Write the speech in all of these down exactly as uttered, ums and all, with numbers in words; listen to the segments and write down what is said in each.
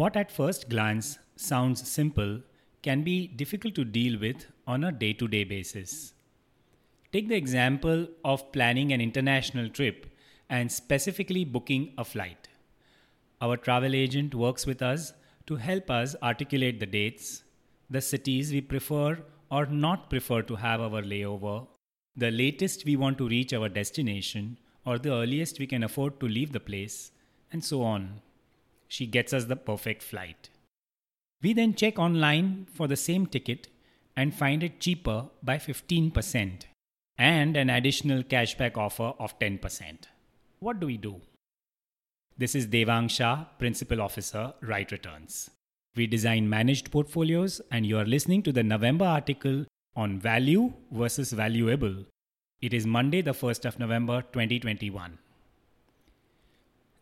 What at first glance sounds simple can be difficult to deal with on a day-to-day basis. Take the example of planning an international trip and specifically booking a flight. Our travel agent works with us to help us articulate the dates, the cities we prefer or not prefer to have our layover, the latest we want to reach our destination, or the earliest we can afford to leave the place, and so on. She gets us the perfect flight. We then check online for the same ticket and find it cheaper by fifteen percent and an additional cashback offer of ten percent. What do we do? This is Devang Shah, Principal Officer, Right Returns. We design managed portfolios, and you are listening to the November article on value versus valuable. It is Monday, the first of November, twenty twenty-one.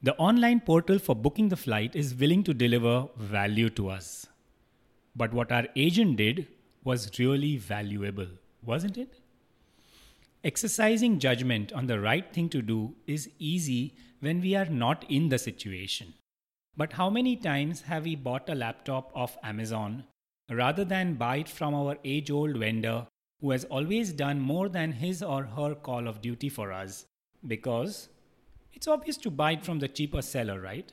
The online portal for booking the flight is willing to deliver value to us. But what our agent did was really valuable, wasn't it? Exercising judgment on the right thing to do is easy when we are not in the situation. But how many times have we bought a laptop off Amazon rather than buy it from our age-old vendor who has always done more than his or her call of duty for us? Because it's obvious to buy it from the cheaper seller, right?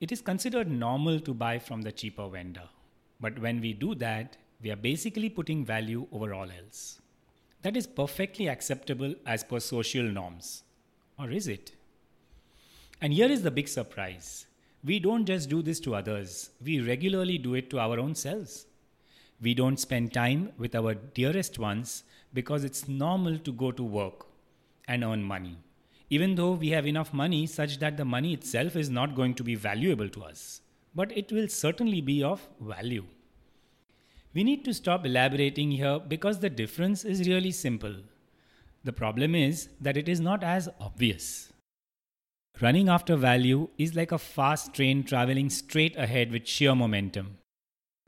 It is considered normal to buy from the cheaper vendor. But when we do that, we are basically putting value over all else. That is perfectly acceptable as per social norms. Or is it? And here is the big surprise. We don't just do this to others. We regularly do it to our own selves. We don't spend time with our dearest ones because it's normal to go to work and earn money, even though we have enough money such that the money itself is not going to be valuable to us. But it will certainly be of value. We need to stop elaborating here because the difference is really simple. The problem is that it is not as obvious. Running after value is like a fast train traveling straight ahead with sheer momentum.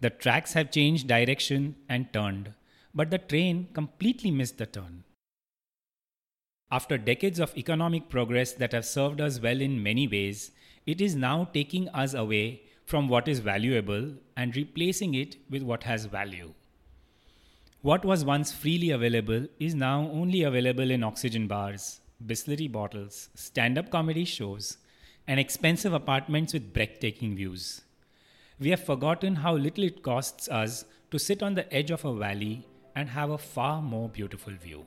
The tracks have changed direction and turned, but the train completely missed the turn. After decades of economic progress that have served us well in many ways, it is now taking us away from what is valuable and replacing it with what has value. What was once freely available is now only available in oxygen bars, Bisleri bottles, stand-up comedy shows, and expensive apartments with breathtaking views. We have forgotten how little it costs us to sit on the edge of a valley and have a far more beautiful view.